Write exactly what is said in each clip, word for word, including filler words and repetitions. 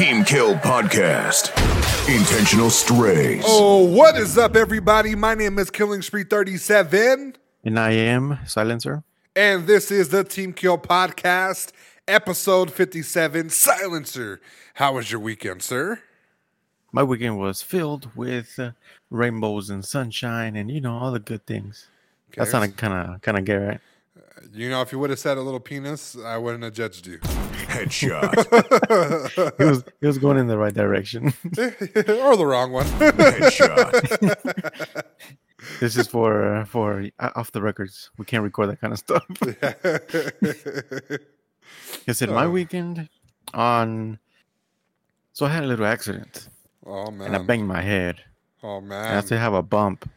Team Kill Podcast. Intentional strays. Oh, what is up, everybody? My name is Killing Spree Thirty Seven, and I am Silencer. And this is the Team Kill Podcast, episode fifty-seven. Silencer, how was your weekend, sir? My weekend was filled with uh, rainbows and sunshine, and you know all the good things. Okay. That sounded kind of kind of gay, right? You know, if you would have said a little penis, I wouldn't have judged you. Headshot. He was he was going in the right direction. Or the wrong one. Headshot. This is for uh, for uh, off the records. We can't record that kind of stuff. I said, oh. My weekend on... So I had a little accident. Oh, man. And I banged my head. Oh, man. And I still have a bump.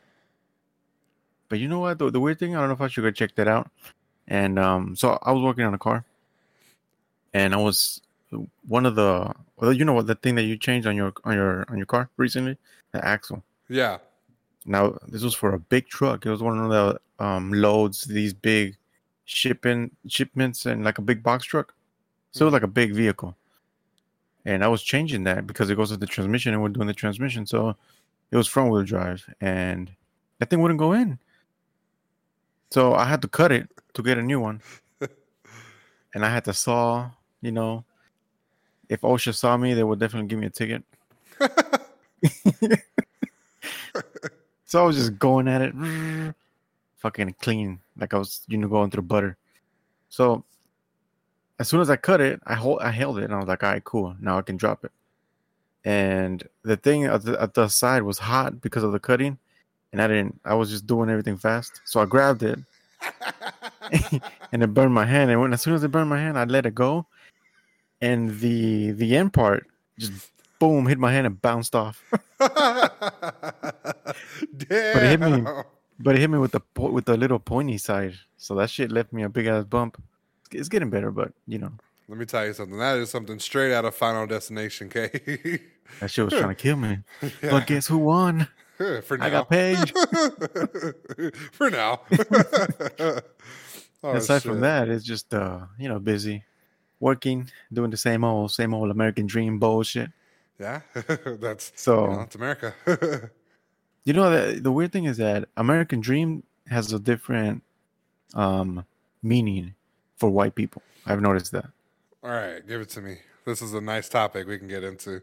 But you know what? The, the weird thing, I don't know if I should go check that out. And um, so I was working on a car. And I was one of the, well, you know what, the thing that you changed on your on your on your car recently, the axle. Yeah. Now this was for a big truck. It was one of the um, loads, these big shipping shipments, and like a big box truck. So it was like a big vehicle. And I was changing that because it goes with the transmission, and we're doing the transmission. So it was front wheel drive, and that thing wouldn't go in. So I had to cut it to get a new one, and I had to saw. You know, if OSHA saw me, they would definitely give me a ticket. So I was just going at it, fucking clean, like I was, you know, going through butter. So as soon as I cut it, I hold, I held it, and I was like, all right, cool, now I can drop it. And the thing at the, at the side was hot because of the cutting, and I didn't, I was just doing everything fast. So I grabbed it, and it burned my hand. And when, as soon as it burned my hand, I let it go. And the the end part just boom hit my hand and bounced off. Damn. But it hit me. But it hit me with the with the little pointy side. So that shit left me a big ass bump. It's getting better, but you know. Let me tell you something. That is something straight out of Final Destination, K. That shit was trying to kill me. Yeah. But guess who won? For now. I got paid. For now. Oh, aside shit. From that, it's just uh, you know, busy. Working, doing the same old, same old American dream bullshit. Yeah, that's so. You know, that's America. You know, the, the weird thing is that American dream has a different um, meaning for white people. I've noticed that. All right, give it to me. This is a nice topic we can get into.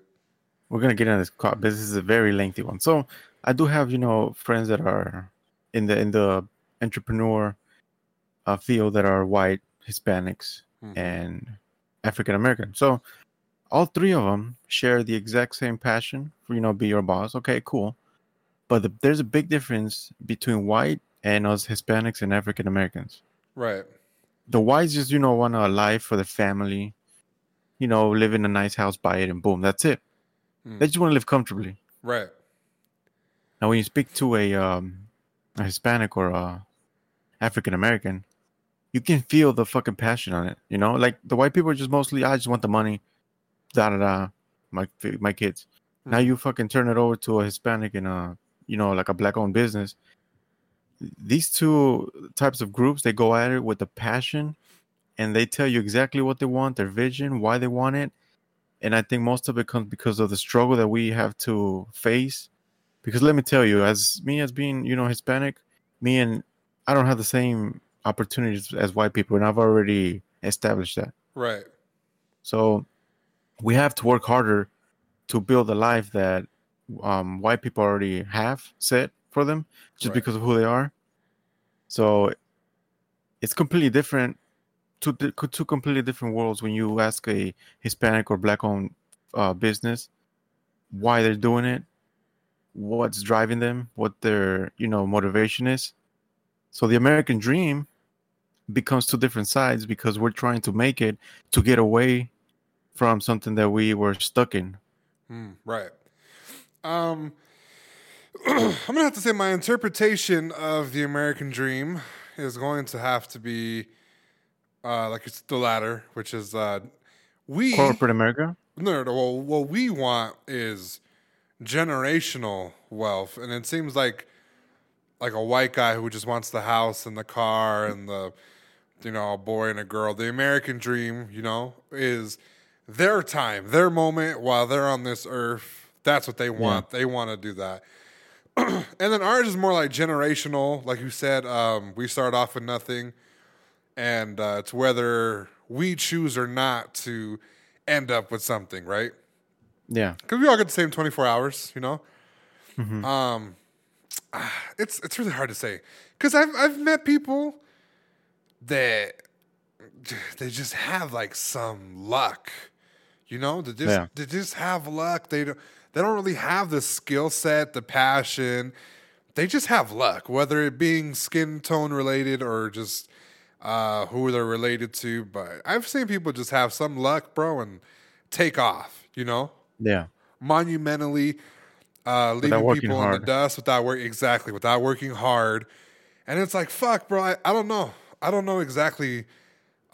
We're gonna get into this, but this is a very lengthy one. So I do have, you know, friends that are in the in the entrepreneur uh, field that are white, Hispanics, hmm. and African American. So all three of them share the exact same passion for, you know, be your boss. Okay, cool. But the, there's a big difference between white and us Hispanics and African Americans. Right. The whites just, you know, want a life for the family, you know, live in a nice house, buy it, and boom, that's it. Hmm. They just want to live comfortably. Right. Now, when you speak to a, um, a Hispanic or a African American, you can feel the fucking passion on it, you know? Like, the white people are just mostly, I just want the money, da-da-da, my my kids. Mm-hmm. Now you fucking turn it over to a Hispanic and a, you know, like a black-owned business. These two types of groups, they go at it with a passion, and they tell you exactly what they want, their vision, why they want it. And I think most of it comes because of the struggle that we have to face. Because let me tell you, as me as being, you know, Hispanic, me and I don't have the same opportunities as white people, and I've already established that. Right. So we have to work harder to build a life that um, white people already have set for them, just right. because of who they are. So it's completely different, two two completely different worlds. When you ask a Hispanic or black-owned uh, business why they're doing it, what's driving them, what their, you know, motivation is. So the American dream becomes two different sides because we're trying to make it to get away from something that we were stuck in. Mm, right. Um, I'm going to have to say my interpretation of the American dream is going to have to be uh, like it's the latter, which is uh, we... Corporate America? No, no, well, what we want is generational wealth. And it seems like like a white guy who just wants the house and the car and the, you know, a boy and a girl. The American dream, you know, is their time, their moment while they're on this earth. That's what they want. Yeah. They want to do that. And then ours is more like generational. Like you said, um, we start off with nothing. And uh, it's whether we choose or not to end up with something, right? Yeah. Because we all get the same twenty-four hours, you know? Mm-hmm. Um, it's it's really hard to say. Because I've, I've met people that they just have, like, some luck, you know? They just, yeah. they just have luck. They don't, they don't really have the skill set, the passion. They just have luck, whether it being skin tone related or just uh, who they're related to. But I've seen people just have some luck, bro, and take off, you know? Yeah. Monumentally uh, leaving people hard. in the dust without work exactly, without working hard. And it's like, fuck, bro, I, I don't know. I don't know exactly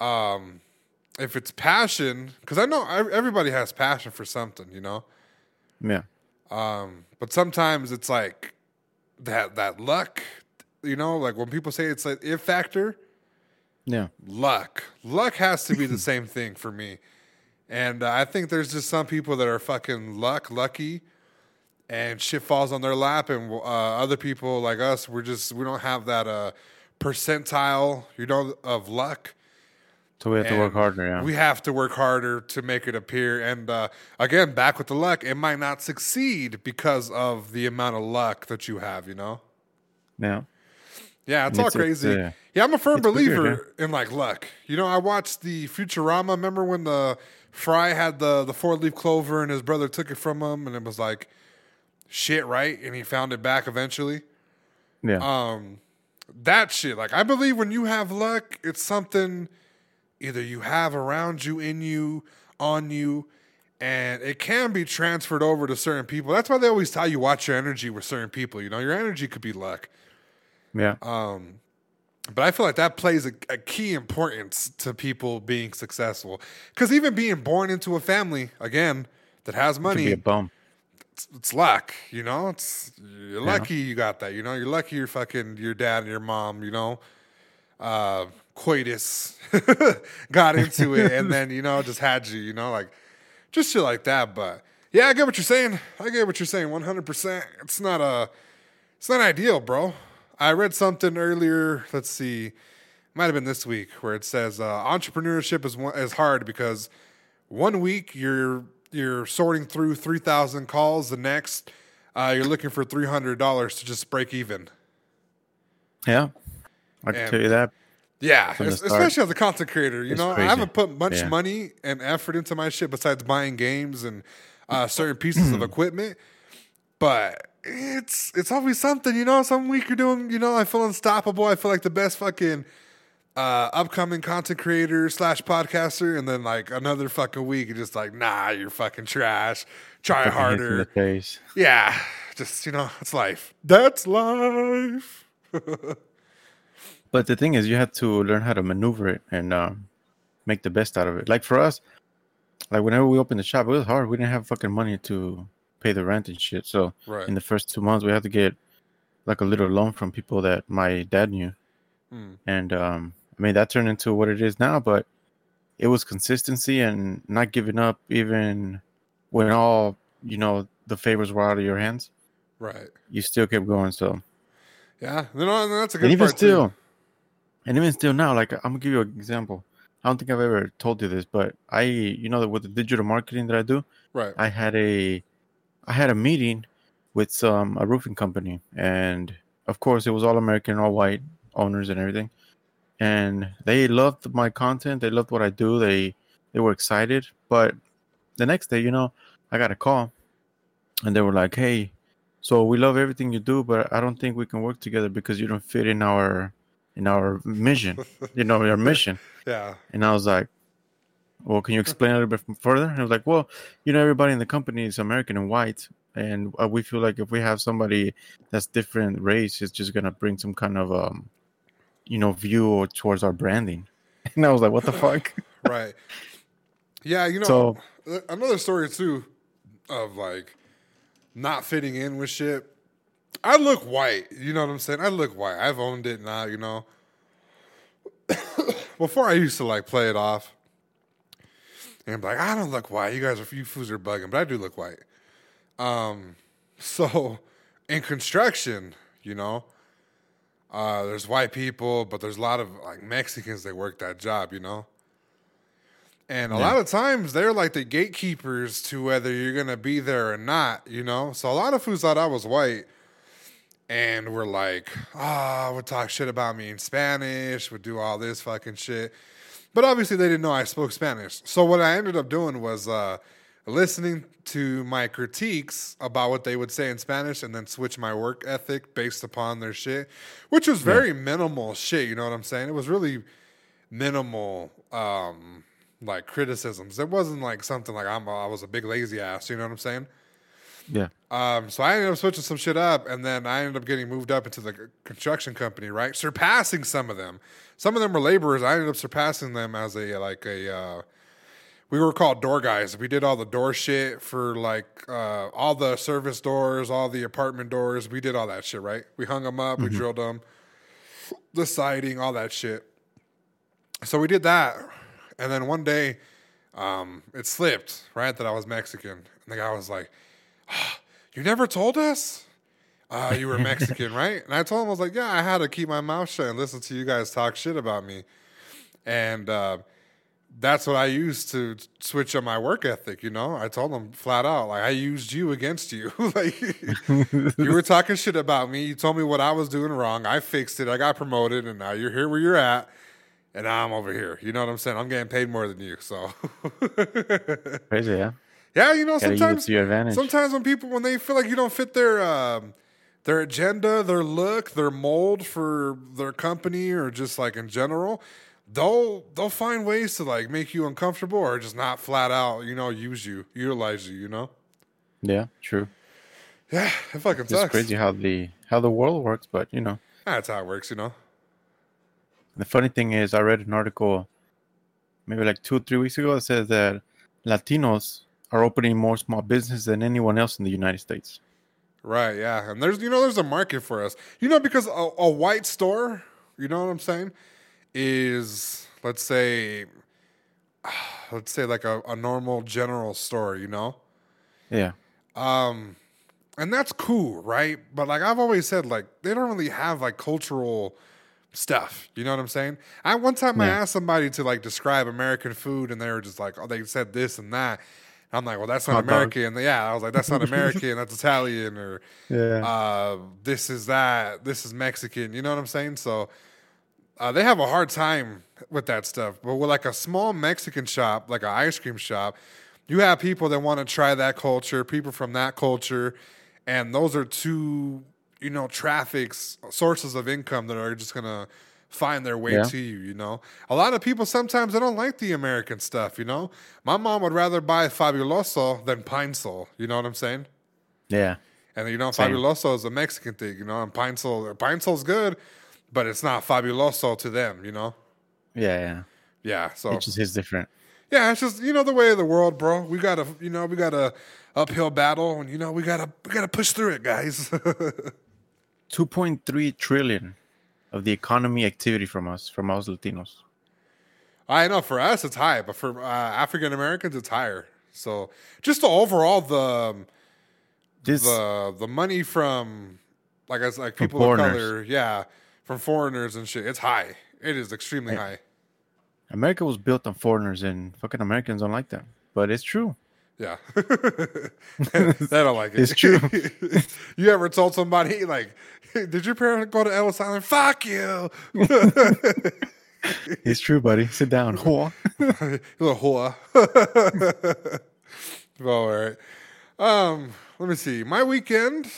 um, if it's passion, because I know I, everybody has passion for something, you know? Yeah. Um, but sometimes it's like that that luck, you know? Like when people say it's like if factor, yeah, luck. Luck has to be the same thing for me. And uh, I think there's just some people that are fucking luck, lucky, and shit falls on their lap. And uh, other people like us, we're just, we don't have that uh, percentile, you know, of luck. So we have and to work harder, yeah. We have to work harder to make it appear. And uh, again, back with the luck, it might not succeed because of the amount of luck that you have, you know? Yeah. Yeah, it's, it's all crazy. A, uh, yeah, I'm a firm believer bigger, in like luck. You know, I watched the Futurama. Remember when the Fry had the, the four-leaf clover and his brother took it from him and it was like shit, right? And he found it back eventually. Yeah. Um, that shit. Like, I believe when you have luck, it's something either you have around you, in you, on you, and it can be transferred over to certain people. That's why they always tell you watch your energy with certain people. You know, your energy could be luck. Yeah. Um, but I feel like that plays a, a key importance to people being successful. Because even being born into a family, again, that has money, it could be a bum. It's, it's luck, you know? It's You're lucky yeah. you got that, you know? You're lucky you're fucking your dad and your mom, you know? Uh, coitus got into it and then, you know, just had you, you know? Like, just shit like that. But yeah, I get what you're saying. I get what you're saying one hundred percent. It's not a, it's not ideal, bro. I read something earlier, let's see, might have been this week, where it says uh, entrepreneurship is one, is hard because one week you're you're sorting through three thousand calls, the next uh, you're looking for three hundred dollars to just break even. Yeah, I can and, tell you that. Yeah, especially as a content creator. You it's know, crazy. I haven't put much yeah. money and effort into my shit besides buying games and uh, certain pieces of equipment, but It's it's always something, you know, some week you're doing, you know, I feel unstoppable. I feel like the best fucking uh, upcoming content creator slash podcaster. And then like another fucking week, you're just like, nah, you're fucking trash. Try fucking harder. Yeah. Just, you know, it's life. That's life. But the thing is, you have to learn how to maneuver it and uh, make the best out of it. Like for us, like whenever we opened the shop, it was hard. We didn't have fucking money to pay the rent and shit. So right. in the first two months, we had to get like a little loan from people that my dad knew. Mm. And um, I mean, that turned into what it is now, but it was consistency and not giving up even when all, you know, the favors were out of your hands. Right. You still kept going. So yeah, no, that's a good and even part still, too. And even still now, like I'm gonna give you an example. I don't think I've ever told you this, but I, you know, with the digital marketing that I do, right. I had a, I had a meeting with some a roofing company, and of course it was all American, all white owners and everything. And they loved my content, they loved what I do, they they were excited. But the next day, you know, I got a call, and they were like, "Hey, so we love everything you do, but I don't think we can work together because you don't fit in our in our mission, you know, our mission." Yeah. And I was like, "Well, can you explain a little bit further?" And I was like, "Well, you know, everybody in the company is American and white, and uh, we feel like if we have somebody that's different race, it's just gonna bring some kind of, um, you know, view towards our branding." And I was like, "What the fuck?" Right? Yeah, you know, so, another story too of like not fitting in with shit. I look white, you know what I'm saying? I look white. I've owned it now, you know. Before I used to like play it off. And I'm like, I don't look white. You guys are, you fools are bugging, but I do look white. Um, so in construction, you know, uh, there's white people, but there's a lot of like Mexicans that work that job, you know? And a yeah. lot of times they're like the gatekeepers to whether you're going to be there or not, you know? So a lot of fools thought I was white and were like, ah, oh, we'll talk shit about me in Spanish. We'll do all this fucking shit. But obviously they didn't know I spoke Spanish. So what I ended up doing was uh, listening to my critiques about what they would say in Spanish and then switch my work ethic based upon their shit, which was very yeah. minimal shit. You know what I'm saying? It was really minimal um like criticisms. It wasn't like something like I'm a, I was a big lazy ass, you know what I'm saying? Yeah. Um, so I ended up switching some shit up, and then I ended up getting moved up into the construction company, right? Surpassing some of them. Some of them were laborers. I ended up surpassing them as a, like a, uh, we were called door guys. We did all the door shit for like uh, all the service doors, all the apartment doors. We did all that shit, right? We hung them up, mm-hmm. we drilled them, the siding, all that shit. So we did that. And then one day, um, it slipped, right, that I was Mexican. And the guy was like, oh, you never told us uh, you were Mexican, right? And I told him, I was like, yeah, I had to keep my mouth shut and listen to you guys talk shit about me. And uh, that's what I used to switch up my work ethic, you know? I told him flat out, like, I used you against you. Like, you were talking shit about me. You told me what I was doing wrong. I fixed it. I got promoted, and now you're here where you're at. And I'm over here. You know what I'm saying? I'm getting paid more than you. So crazy, yeah. Yeah, you know, Gotta sometimes sometimes when people when they feel like you don't fit their um, their agenda, their look, their mold for their company or just like in general, they'll they'll find ways to like make you uncomfortable or just not flat out, you know, use you, utilize you, you know? Yeah, true. Yeah, it fucking it's sucks. It's crazy how the how the world works, but you know. That's how it works, you know. The funny thing is, I read an article maybe like two, three weeks ago that says that Latinos are opening more small businesses than anyone else in the United States. Right, yeah. And there's, you know, there's a market for us. You know, because a, a white store, you know what I'm saying, is, let's say, let's say like a, a normal general store, you know? Yeah. Um, and that's cool, right? But like I've always said, like, they don't really have like cultural stuff, you know what I'm saying? I one time yeah. I asked somebody to like describe American food, and they were just like, oh, they said this and that. I'm like, well, that's not Hot American. Dog. Yeah, I was like, that's not American. That's Italian, or yeah. uh, this is that. This is Mexican. You know what I'm saying? So uh, they have a hard time with that stuff. But with like a small Mexican shop, like an ice cream shop, you have people that want to try that culture, people from that culture, and those are two, you know, traffic's sources of income that are just going to find their way yeah. to you, you know? A lot of people, sometimes they don't like the American stuff, you know? My mom would rather buy Fabuloso than Pine Sol, you know what I'm saying? Yeah. And, you know, Same. Fabuloso is a Mexican thing, you know, and Pine Sol, Pine Sol's good, but it's not Fabuloso to them, you know? Yeah, yeah. Yeah, so. It just is different. Yeah, it's just, you know, the way of the world, bro. We got to, you know, we got a uphill battle, and, you know, we got to we got to push through it, guys. two point three trillion of the economy activity from us, from us Latinos. I know for us it's high, but for uh, African Americans it's higher. So just the overall the um, this, the the money from like I like people of color, yeah, from foreigners and shit, it's high. It is extremely yeah. high. America was built on foreigners, and fucking Americans don't like that, but it's true. Yeah, they don't like it. It's true. You ever told somebody like, hey, "Did your parents go to Ellis Island?" Fuck you. It's true, buddy. Sit down, whore. Little whore. All right. Um, let me see. My weekend.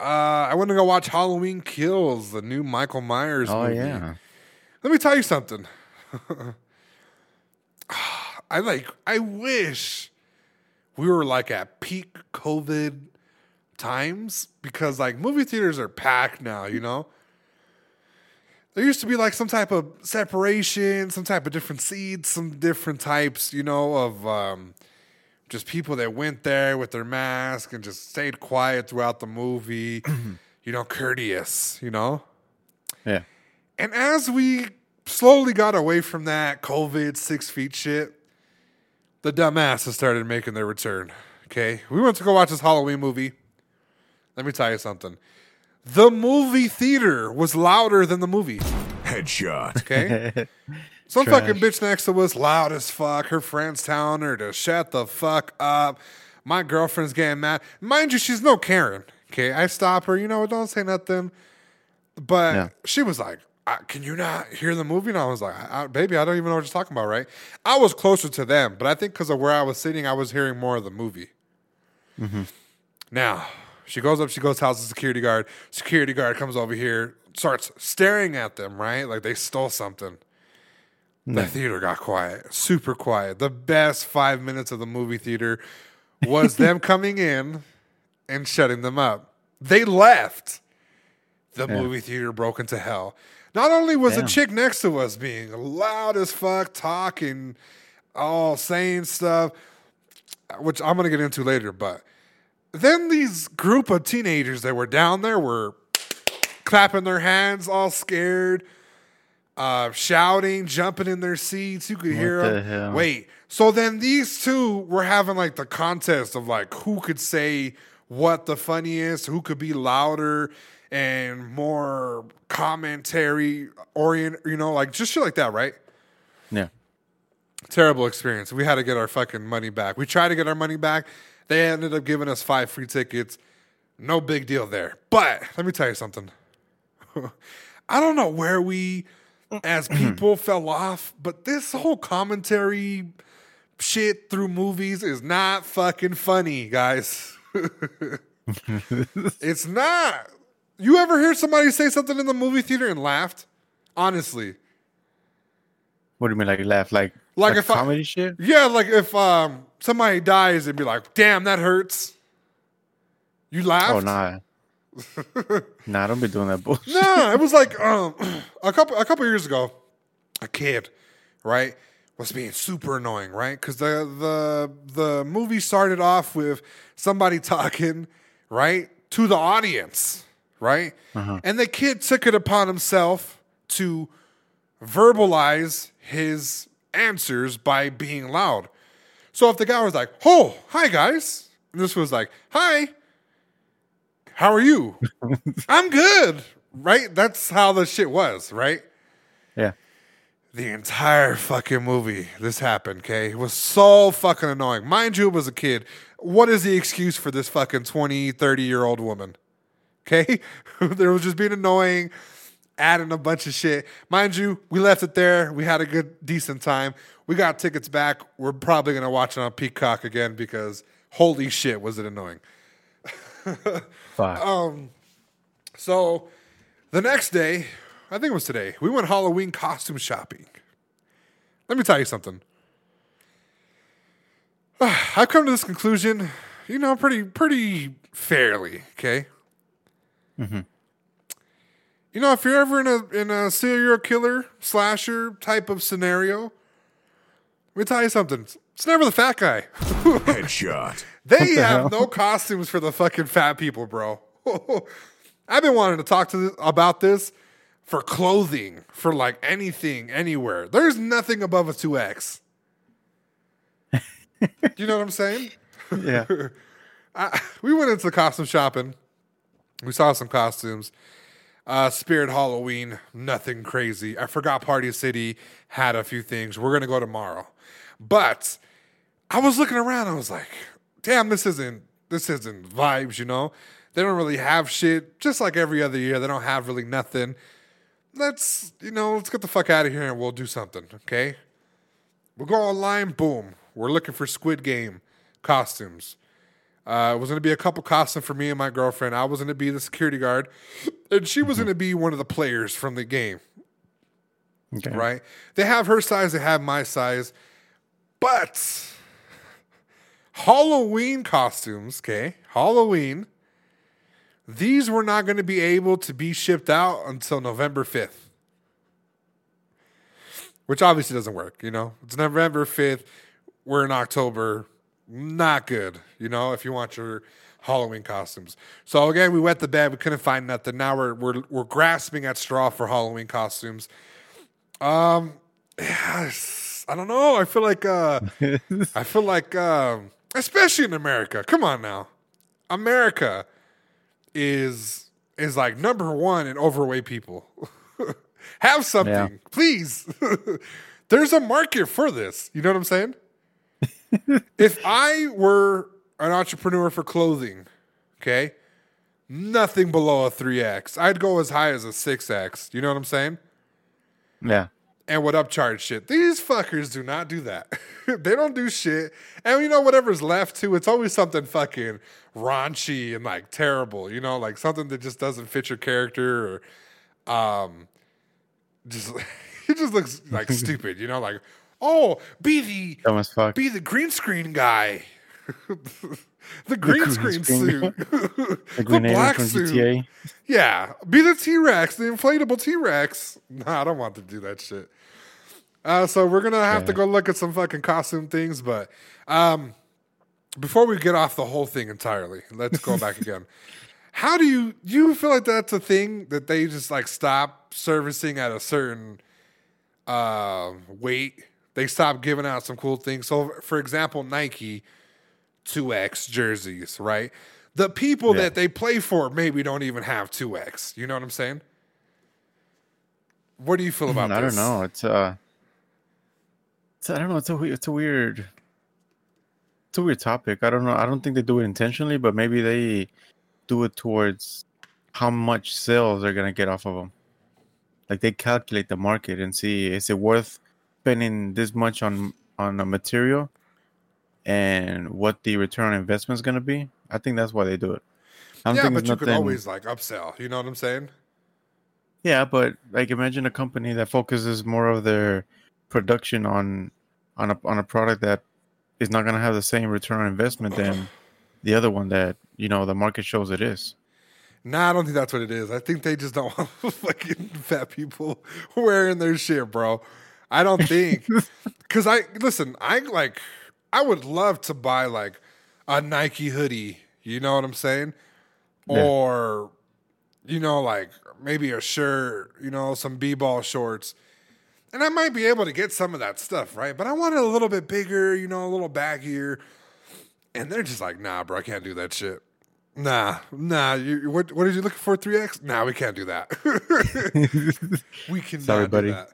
Uh, I went to go watch Halloween Kills, the new Michael Myers oh, movie. Oh yeah. Let me tell you something. I like. I wish we were like at peak COVID times, because like movie theaters are packed now. You know, there used to be like some type of separation, some type of different seats, some different types. You know, of um, just people that went there with their mask and just stayed quiet throughout the movie. You know, courteous. You know, yeah. And as we slowly got away from that COVID six feet shit, the dumbasses started making their return. Okay, we went to go watch this Halloween movie. Let me tell you something. The movie theater was louder than the movie. Headshot. Okay. Some Trash. fucking bitch next to us, loud as fuck. Her friend's telling her to shut the fuck up. My girlfriend's getting mad. Mind you, she's no Karen. Okay, I stop her. You know what? Don't say nothing. But no. She was like, can you not hear the movie? And I was like, I, baby, I don't even know what you're talking about, right? I was closer to them, but I think because of where I was sitting, I was hearing more of the movie. Mm-hmm. Now, she goes up, she goes, tells the security guard. Security guard comes over here, starts staring at them, right? Like they stole something. No. The theater got quiet, super quiet. The best five minutes of the movie theater was them coming in and shutting them up. They left. The yeah. movie theater broke into hell. Not only was Damn. a chick next to us being loud as fuck, talking, all saying stuff, which I'm going to get into later, but then these group of teenagers that were down there were clapping their hands, all scared, uh, shouting, jumping in their seats. You could what hear the them. Hell? Wait. So then these two were having like the contest of like who could say what the funniest, who could be louder and more commentary orient, you know, like just shit like that, right? Yeah. Terrible experience. We had to get our fucking money back. We tried to get our money back. They ended up giving us five free tickets. No big deal there. But let me tell you something. I don't know where we as people fell off, but this whole commentary shit through movies is not fucking funny, guys. It's not. You ever hear somebody say something in the movie theater and laughed? Honestly. What do you mean, like laugh? Like, like, like if comedy I, shit? Yeah, like if um somebody dies and be like, damn, that hurts. You laughed? Oh, nah. Nah, don't be doing that bullshit. Nah, it was like um a couple a couple years ago, a kid, right, was being super annoying, right? Because the, the, the movie started off with somebody talking, right, to the audience, right? Uh-huh. And the kid took it upon himself to verbalize his answers by being loud. So if the guy was like, oh, hi, guys. And this was like, hi, how are you? I'm good. Right? That's how the shit was, right? Yeah. The entire fucking movie, this happened, okay? It was so fucking annoying. Mind you, it was a kid. What is the excuse for this fucking twenty, thirty-year-old woman? Okay? They were just being annoying, adding a bunch of shit. Mind you, we left it there. We had a good, decent time. We got tickets back. We're probably going to watch it on Peacock again because holy shit, was it annoying. Fuck. Um, so the next day, I think it was today, we went Halloween costume shopping. Let me tell you something. I've come to this conclusion, you know, pretty, pretty fairly, okay? Mm-hmm. You know, if you're ever in a in a serial killer, slasher type of scenario, let me tell you something. It's never the fat guy. Headshot. They the have hell? no costumes for the fucking fat people, bro. I've been wanting to talk to th- about this for clothing, for like anything, anywhere. There's nothing above a two X. You know what I'm saying? Yeah. I, we went into costume shopping. We saw some costumes. Uh, Spirit Halloween, nothing crazy. I forgot Party City had a few things. We're going to go tomorrow. But I was looking around. I was like, damn, this isn't this isn't vibes, you know? They don't really have shit. Just like every other year, they don't have really nothing. Let's, you know, let's get the fuck out of here and we'll do something, okay? We'll go online. Boom. We're looking for Squid Game costumes. Uh, it was going to be a couple costumes for me and my girlfriend. I was going to be the security guard, and she was going to be one of the players from the game. Okay. Right? They have her size. They have my size. But Halloween costumes, okay, Halloween, these were not going to be able to be shipped out until November fifth, which obviously doesn't work, you know? It's November fifth. We're in October. Not good, you know, if you want your Halloween costumes. So again, we wet the bed. We couldn't find nothing. Now we're we're we're grasping at straw for Halloween costumes. Um, yes, I don't know. I feel like uh, I feel like uh, especially in America. Come on now, America is is like number one in overweight people. Have something, yeah. please. There's a market for this. You know what I'm saying? If I were an entrepreneur for clothing, okay, nothing below a three X. I'd go as high as a six X. You know what I'm saying? Yeah. And would upcharge shit. These fuckers do not do that. They don't do shit. And, you know, whatever's left, too, it's always something fucking raunchy and, like, terrible. You know, like something that just doesn't fit your character or um, just... It just looks like stupid, you know, like, oh, be the be the green screen guy. the green the screen, screen suit. the, the black suit. G T A. Yeah. Be the T-Rex, the inflatable T-Rex. Nah, I don't want to do that shit. Uh, so we're gonna have yeah. to go look at some fucking costume things, but um, before we get off the whole thing entirely, let's go back again. How do you you feel like that's a thing that they just like stop servicing at a certain Uh, weight? They stopped giving out some cool things. So, for example, Nike two X jerseys, right? The people yeah. that they play for maybe don't even have two X. You know what I'm saying? What do you feel about I this? I don't know. It's uh, it's, I don't know. It's a it's a weird, it's a weird topic. I don't know. I don't think they do it intentionally, but maybe they do it towards how much sales they're gonna get off of them. Like they calculate the market and see, is it worth spending this much on, on a material and what the return on investment is going to be? I think that's why they do it. I don't yeah, think but you nothing... could always like upsell. You know what I'm saying? Yeah, but like imagine a company that focuses more of their production on on a on a product that is not going to have the same return on investment than the other one that, you know, the market shows it is. Nah, I don't think that's what it is. I think they just don't want fucking fat people wearing their shit, bro. I don't think. Because I, listen, I like, I would love to buy like a Nike hoodie. You know what I'm saying? Yeah. Or, you know, like maybe a shirt, you know, some b-ball shorts. And I might be able to get some of that stuff, right? But I want it a little bit bigger, you know, a little baggier. And they're just like, nah, bro, I can't do that shit. Nah, nah. You, what what are you looking for? three X? Nah, we can't do that. we cannot Sorry, do buddy. that.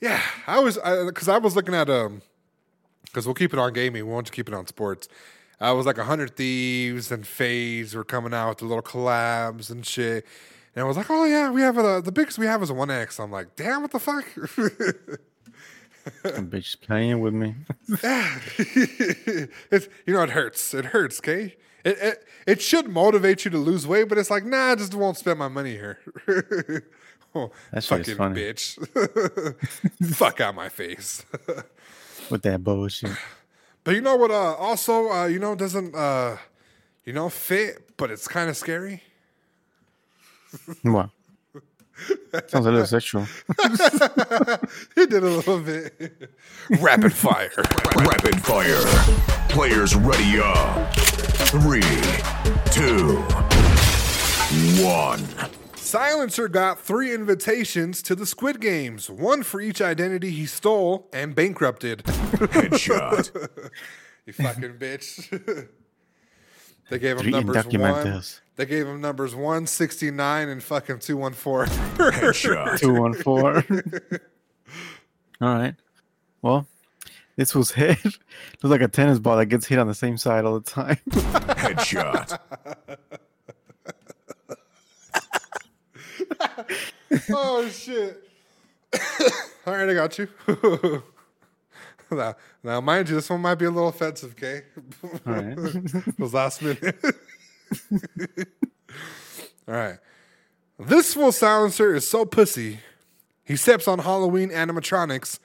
Yeah, I was because I, I was looking at um because we'll keep it on gaming. We want to keep it on sports. I was like one hundred Thieves and FaZe were coming out with the little collabs and shit, and I was like, oh yeah, we have a, the biggest we have is a one X. I'm like, damn, what the fuck? Some bitch playing with me. Yeah, it's you know it hurts. It hurts, okay? It, it it should motivate you to lose weight, but it's like, nah, I just won't spend my money here. Oh, that shit is funny. Bitch. Fuck out my face. With that bullshit. But you know what? Uh, also, uh, you know, doesn't uh, you know fit, but it's kind of scary. What? Sounds a little sexual. He did a little bit. Rapid fire. Rapid fire. Players ready up. Three, two, one. Silencer got three invitations to the Squid Games. One for each identity he stole and bankrupted. Headshot. You fucking bitch. They gave him three numbers one. They gave him numbers one, sixty-nine, and fucking two one four. Two one four. All right. Well, this was hit. It was like a tennis ball that gets hit on the same side all the time. Headshot. Oh shit! All right, I got you. Now, now, mind you, this one might be a little offensive, okay? All right. It was last minute. All right. This full silencer is so pussy. He steps on Halloween animatronics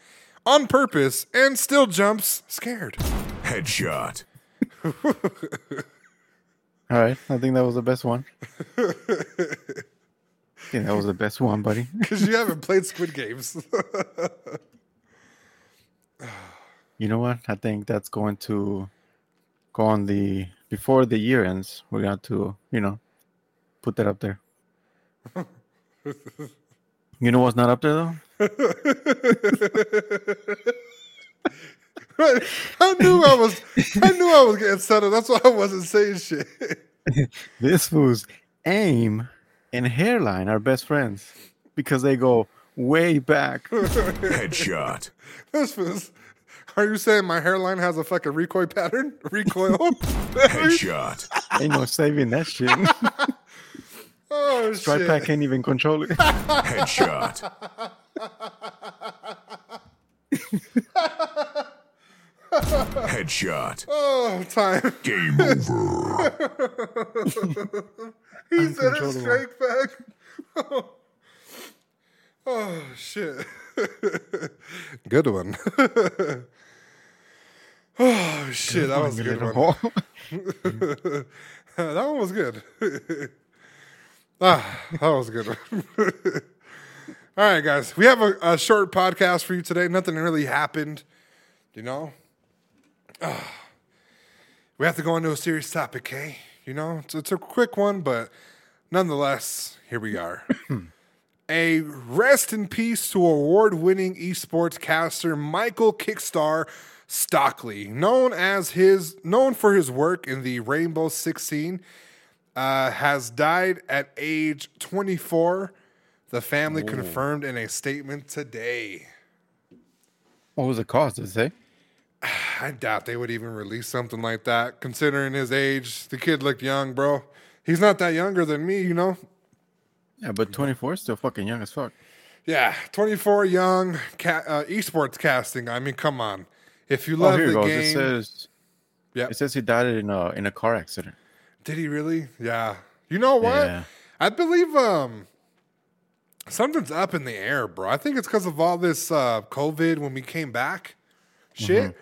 on purpose and still jumps scared. Headshot. All right. I think that was the best one. I think that was the best one, buddy. Because you haven't played Squid Games. You know what? I think that's going to go on the before the year ends. We're going to, you know, put that up there. You know what's not up there though? I knew I was I knew I was getting settled. That's why I wasn't saying shit. This fool's aim and hairline are best friends because they go way back. Headshot. This fool's, are you saying my hairline has a fucking recoil pattern? Recoil? Headshot. Ain't no saving that shit. Oh, Strike shit. Pack can't even control it. Headshot. Headshot. Oh, time. Game over. He said it straight back. Oh, oh shit. Good one. Oh, shit. That was a good one. That one was good. Ah, that was a good one. All right, guys. We have a, a short podcast for you today. Nothing really happened, you know? Uh, we have to go into a serious topic, eh? You know, it's, it's a quick one, but nonetheless, here we are. A rest in peace to award-winning esports caster Michael KiXSTAr Stockley, known as his known for his work in the Rainbow Six scene, uh, has died at age twenty-four. The family Ooh. confirmed in a statement today. What was the cause? Did it say? I doubt they would even release something like that, considering his age. The kid looked young, bro. He's not that younger than me, you know? Yeah, but twenty-four is still fucking young as fuck. Yeah, twenty-four, young, ca- uh, esports casting. I mean, come on. If you love oh, the goes. game. It says, yep. it says he died in a, in a car accident. Did he really? Yeah. You know what? Yeah. I believe um, something's up in the air, bro. I think it's because of all this uh, COVID when we came back. Shit. Mm-hmm.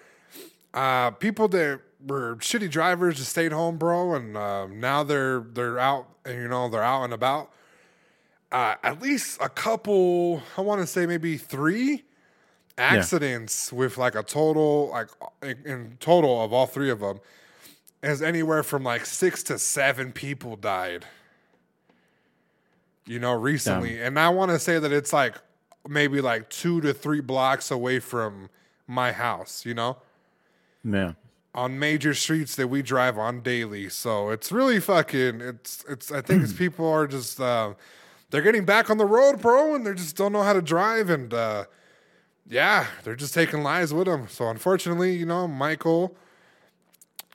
Uh, people that were shitty drivers just stayed home, bro, and uh, now they're they're out, and you know they're out and about. Uh, at least a couple, I want to say maybe three accidents yeah. with like a total, like in total of all three of them, is anywhere from like six to seven people died. You know, recently, Damn. and I want to say that it's like maybe like two to three blocks away from my house. You know. Yeah, on major streets that we drive on daily, so it's really fucking. It's it's. I think it's people are just uh, they're getting back on the road, bro, and they just don't know how to drive, and uh, yeah, they're just taking lives with them. So unfortunately, you know, Michael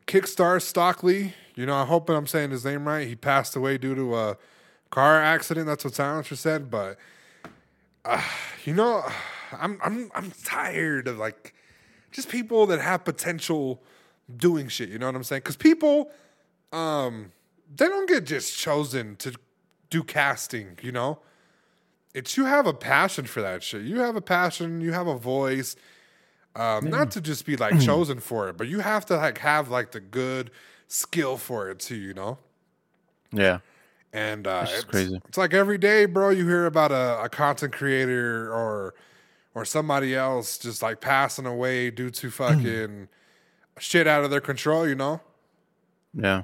KiXSTAr Stockley. You know, I hope I'm saying his name right. He passed away due to a car accident. That's what Silencer said. But uh, you know, I'm I'm I'm tired of like. Just people that have potential doing shit, you know what I'm saying? Because people, um, they don't get just chosen to do casting, you know? It's you have a passion for that shit. You have a passion, you have a voice. Um, yeah. Not to just be, like, chosen for it, but you have to, like, have, like, the good skill for it, too, you know? Yeah. And uh, it's, crazy. It's like every day, bro, you hear about a, a content creator or... or somebody else just like passing away due to fucking shit out of their control, you know? Yeah.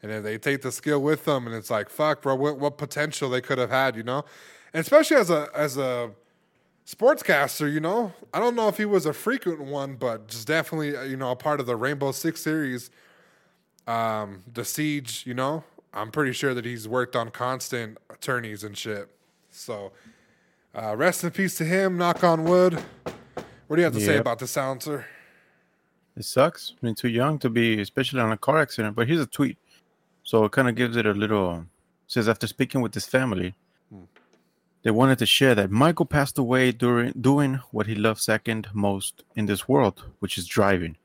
And then they take the skill with them, and it's like, fuck, bro, what, what potential they could have had, you know? And especially as a as a sportscaster, you know? I don't know if he was a frequent one, but just definitely, you know, a part of the Rainbow Six series, um, the Siege, you know? I'm pretty sure that he's worked on constant attorneys and shit. So... Uh, rest in peace to him, knock on wood. What do you have to yep. say about the Silencer? It sucks. I mean, too young to be, especially on a car accident. But here's a tweet. So it kind of gives it a little... It says, after speaking with his family, hmm. they wanted to share that Michael passed away during doing what he loved second most in this world, which is driving.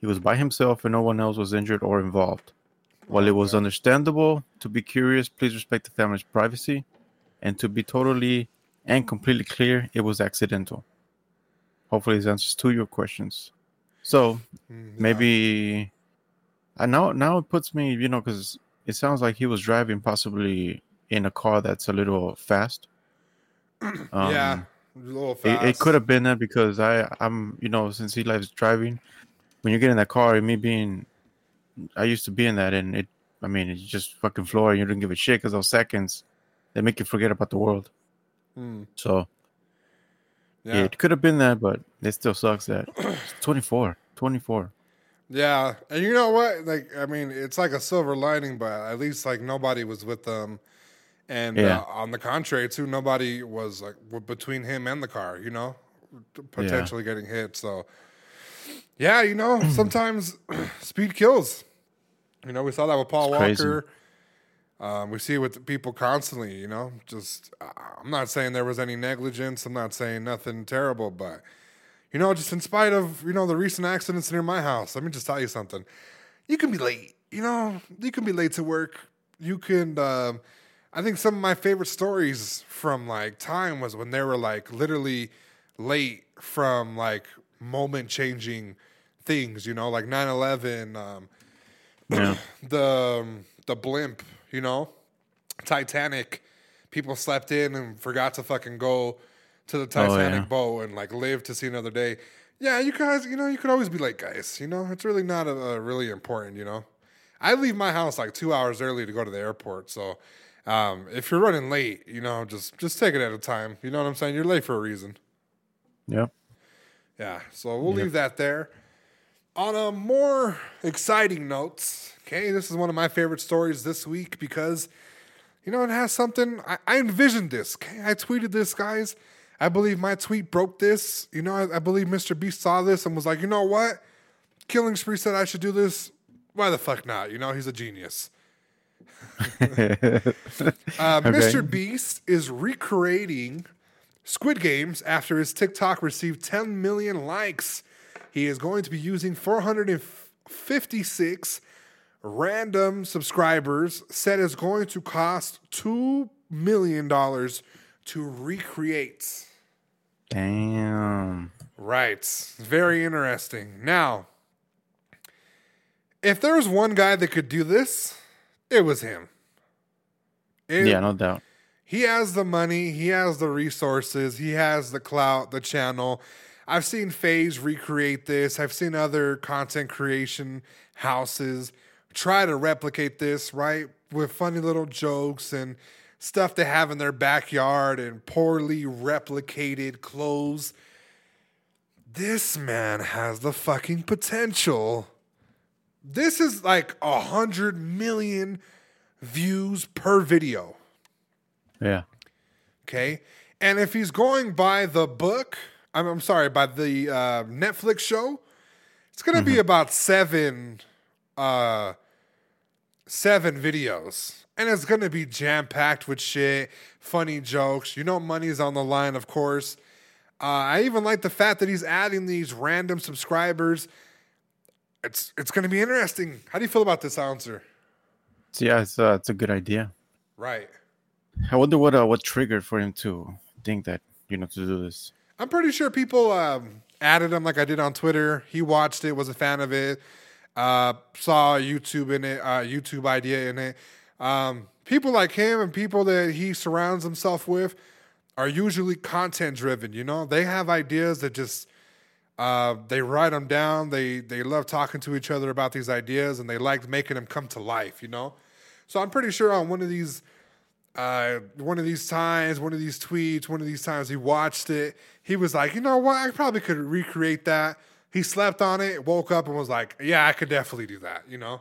He was by himself and no one else was injured or involved. While oh, it was man. understandable to be curious, please respect the family's privacy. And to be totally... and completely clear, it was accidental. Hopefully, this answers to your questions. So maybe I know now it puts me, you know, because it sounds like he was driving possibly in a car that's a little fast. Um, yeah, a little fast. It, it could have been that because I, I'm, you know, since he likes driving, when you get in that car, and me being, I used to be in that, and it, I mean, it's just fucking floor. You don't give a shit because those seconds, they make you forget about the world. Hmm. So Yeah. Yeah, it could have been that, but it still sucks that it's twenty-four. Yeah, and you know what? Like, I mean, it's like a silver lining, but at least like nobody was with them. And yeah. uh, on the contrary, too, nobody was like between him and the car, you know, potentially yeah. getting hit. So, yeah, you know, sometimes speed kills. You know, we saw that with Paul it's Walker. Crazy. Um, we see it with people constantly, you know, just uh, I'm not saying there was any negligence. I'm not saying nothing terrible, but, you know, just in spite of, you know, the recent accidents near my house, let me just tell you something. You can be late, you know, you can be late to work. You can, um, I think some of my favorite stories from like time was when they were like literally late from like moment changing things, you know, like nine eleven, um, yeah. the, um, the blimp. You know, Titanic, people slept in and forgot to fucking go to the Titanic oh, yeah. boat and, like, live to see another day. Yeah, you guys, you know, you could always be late, guys. You know, it's really not a, a really important, you know. I leave my house, like, two hours early to go to the airport. So, um, if you're running late, you know, just, just take it at a time. You know what I'm saying? You're late for a reason. Yeah. Yeah, so we'll yeah. leave that there. On a more exciting note, okay, this is one of my favorite stories this week because, you know, it has something. I, I envisioned this. Okay, I tweeted this, guys. I believe my tweet broke this. You know, I, I believe Mister Beast saw this and was like, you know what? Killing Spree said I should do this. Why the fuck not? You know, he's a genius. uh, okay. Mister Beast is recreating Squid Games after his TikTok received ten million likes. He is going to be using four hundred fifty-six random subscribers, said it's going to cost two million dollars to recreate. Damn. Right. Very interesting. Now, if there was one guy that could do this, it was him. It, yeah, no doubt. He has the money. He has the resources. He has the clout, the channel. I've seen FaZe recreate this. I've seen other content creation houses try to replicate this, right? With funny little jokes and stuff they have in their backyard and poorly replicated clothes. This man has the fucking potential. This is like a hundred million views per video. Yeah. Okay. And if he's going by the book... I'm, I'm sorry, by the uh, Netflix show, it's going to mm-hmm. be about seven, uh, seven videos. And it's going to be jam-packed with shit, funny jokes. You know money's on the line, of course. Uh, I even like the fact that he's adding these random subscribers. It's it's going to be interesting. How do you feel about this, Silencer? Yeah, it's, uh, it's a good idea. Right. I wonder what uh, what triggered for him to think that, you know, to do this. I'm pretty sure people um, added him like I did on Twitter. He watched it, was a fan of it, uh, saw YouTube in it, uh, YouTube idea in it. Um, people like him and people that he surrounds himself with are usually content driven. You know, they have ideas that just uh, they write them down. They they love talking to each other about these ideas and they like making them come to life. You know, so I'm pretty sure on one of these. Uh, one of these times, one of these tweets, one of these times he watched it. He was like, you know what? I probably could recreate that. He slept on it, woke up and was like, yeah, I could definitely do that. You know?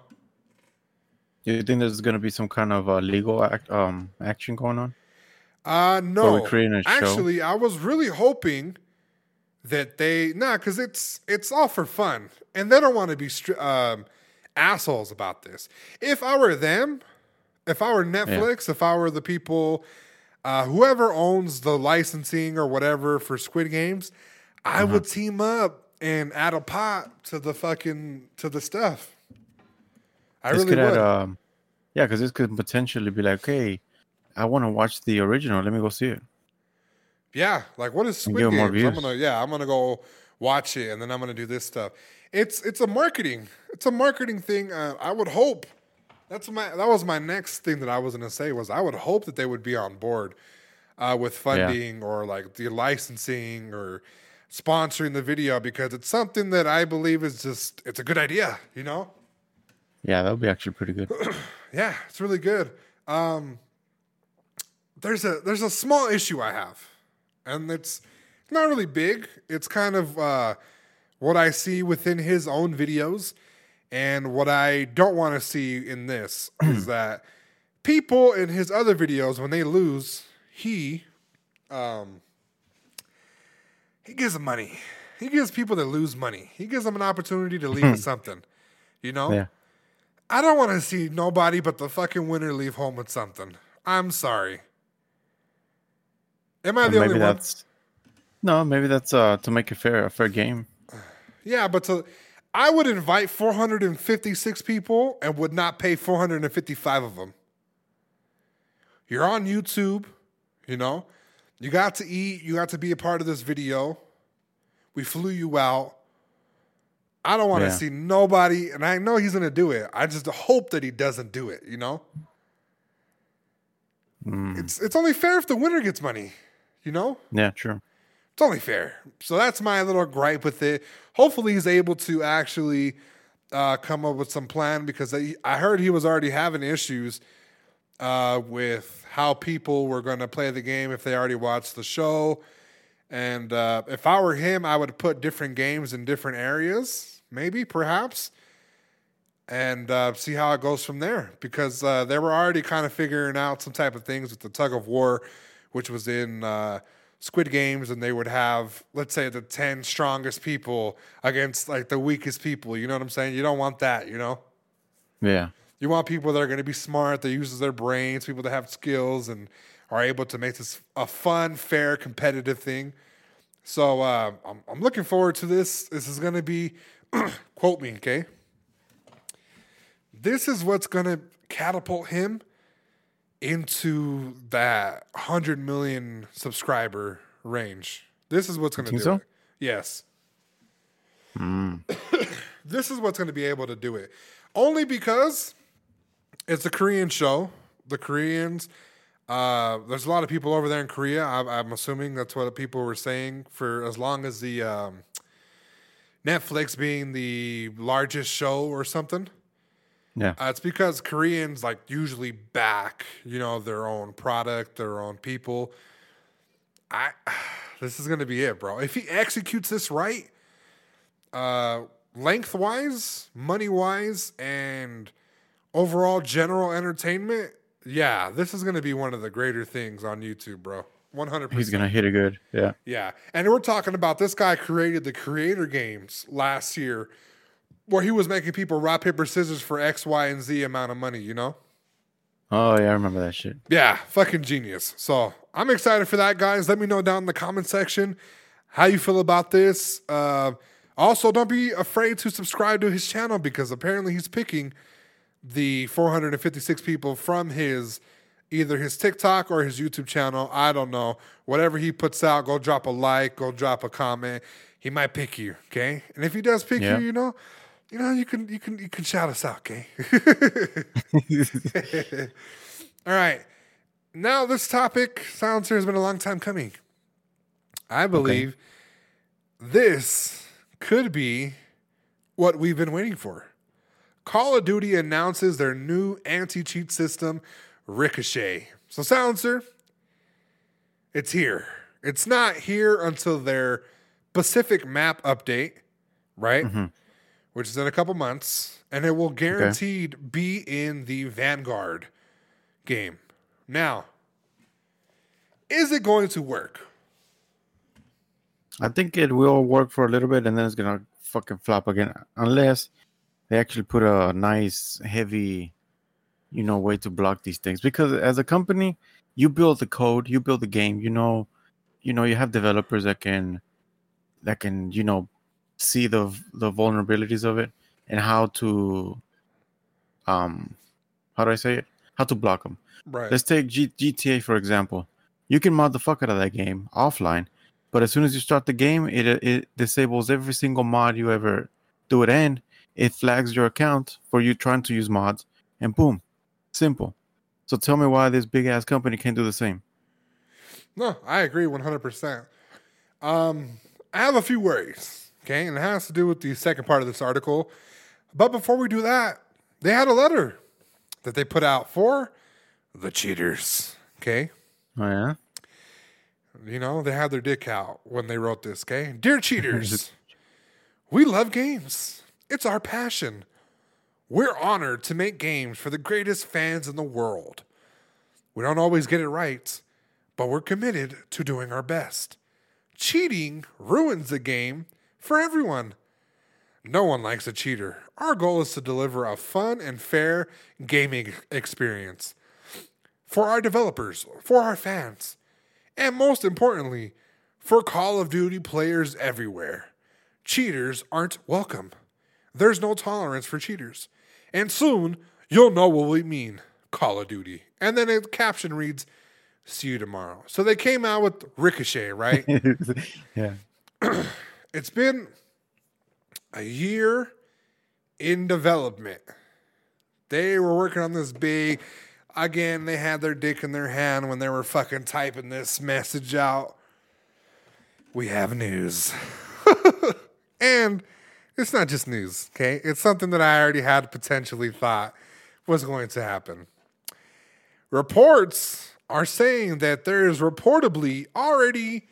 Do you think there's going to be some kind of uh, legal act, um, action going on? Uh, no. Actually, show? I was really hoping that they, nah, because it's, it's all for fun. And they don't want to be stri- um, assholes about this. If I were them... If I were Netflix, yeah. if I were the people, uh, whoever owns the licensing or whatever for Squid Games, I uh-huh. would team up and add a pot to the fucking, to the stuff. I this really could would. Add, um, yeah, because this could potentially be like, hey, I want to watch the original. Let me go see it. Yeah. Like, what is Squid Games? I'm gonna, yeah, I'm going to go watch it, and then I'm going to do this stuff. It's, it's a marketing. It's a marketing thing, uh, I would hope. That's my. That was my next thing that I was gonna say was I would hope that they would be on board uh, with funding yeah. or like the licensing or sponsoring the video because it's something that I believe is just it's a good idea, you know. Yeah, that would be actually pretty good. Yeah, it's really good. Um, there's a there's a small issue I have, and it's not really big. It's kind of uh, what I see within his own videos. And what I don't want to see in this is that people in his other videos, when they lose, he um, he gives them money. He gives people that lose money. He gives them an opportunity to leave with something. You know? Yeah. I don't want to see nobody but the fucking winner leave home with something. I'm sorry. Am I the only one? No, maybe that's uh, to make a fair, a fair game. Yeah, but to, I would invite four hundred fifty-six people and would not pay four hundred fifty-five of them. You're on YouTube, you know. You got to eat. You got to be a part of this video. We flew you out. I don't want to yeah. see nobody, and I know he's going to do it. I just hope that he doesn't do it, you know? Mm. It's it's only fair if the winner gets money, you know? Yeah, true. It's only fair. So that's my little gripe with it. Hopefully he's able to actually uh, come up with some plan, because I, I heard he was already having issues uh, with how people were going to play the game if they already watched the show. And uh, if I were him, I would put different games in different areas, maybe, perhaps, and uh, see how it goes from there. Because uh, they were already kind of figuring out some type of things with the tug of war, which was in uh, Squid Games, and they would have, let's say, the ten strongest people against like the weakest people. You know what I'm saying? You don't want that, you know? Yeah. You want people that are going to be smart, that uses their brains, people that have skills, and are able to make this a fun, fair, competitive thing. So uh, I'm, I'm looking forward to this. This is going to be, quote me, okay? This is what's going to catapult him into that one hundred million subscriber range. This is what's going to do so? it. Yes. Mm. This is what's going to be able to do it. Only because it's a Korean show. The Koreans... Uh, there's a lot of people over there in Korea. I, I'm assuming that's what people were saying. For as long as the um, Netflix being the largest show or something, yeah, uh, it's because Koreans like usually back, you know, their own product, their own people. I this is gonna be it, bro. If he executes this right, uh, lengthwise, money wise, and overall general entertainment. Yeah, this is going to be one of the greater things on YouTube, bro. one hundred percent. He's going to hit it good. Yeah. Yeah. And we're talking about this guy created the creator games last year where he was making people rock, paper, scissors for X, Y, and Z amount of money, you know? Oh, yeah. I remember that shit. Yeah. Fucking genius. So I'm excited for that, guys. Let me know down in the comment section how you feel about this. Uh, also, don't be afraid to subscribe to his channel, because apparently he's picking the four hundred fifty-six people from his, either his TikTok or his YouTube channel. I don't know. Whatever he puts out, go drop a like, go drop a comment. He might pick you, okay? And if he does pick yeah. you, you know, you know, you can you can you can shout us out, okay? All right. Now this topic, Silencer, has been a long time coming. I believe okay. this could be what we've been waiting for. Call of Duty announces their new anti-cheat system, Ricochet. So, Silencer, it's here. It's not here until their Pacific map update, right? Mm-hmm. Which is in a couple months. And it will guaranteed okay. be in the Vanguard game. Now, is it going to work? I think it will work for a little bit, and then it's going to fucking flop again. Unless... they actually put a nice, heavy, you know, way to block these things. Because as a company, you build the code, you build the game. You know, you know, you have developers that can, that can, you know, see the the vulnerabilities of it and how to, um, how do I say it? How to block them. Right. Let's take G- GTA for example. You can mod the fuck out of that game offline, but as soon as you start the game, it it disables every single mod you ever do it in. It flags your account for you trying to use mods, and boom, simple. So tell me why this big ass company can't do the same. No, I agree one hundred percent. Um, I have a few worries, okay? And it has to do with the second part of this article. But before we do that, they had a letter that they put out for the cheaters, okay? Oh, yeah? You know, they had their dick out when they wrote this game. Dear cheaters, we love games. It's our passion. We're honored to make games for the greatest fans in the world. We don't always get it right, but we're committed to doing our best. Cheating ruins the game for everyone. No one likes a cheater. Our goal is to deliver a fun and fair gaming experience for our developers, for our fans, and most importantly, for Call of Duty players everywhere. Cheaters aren't welcome. There's no tolerance for cheaters. And soon, you'll know what we mean, Call of Duty. And then a caption reads, see you tomorrow. So they came out with Ricochet, right? Yeah. It's been a year in development. They were working on this big... Again, they had their dick in their hand when they were fucking typing this message out. We have news. And it's not just news, okay? It's something that I already had potentially thought was going to happen. Reports are saying that there is reportedly already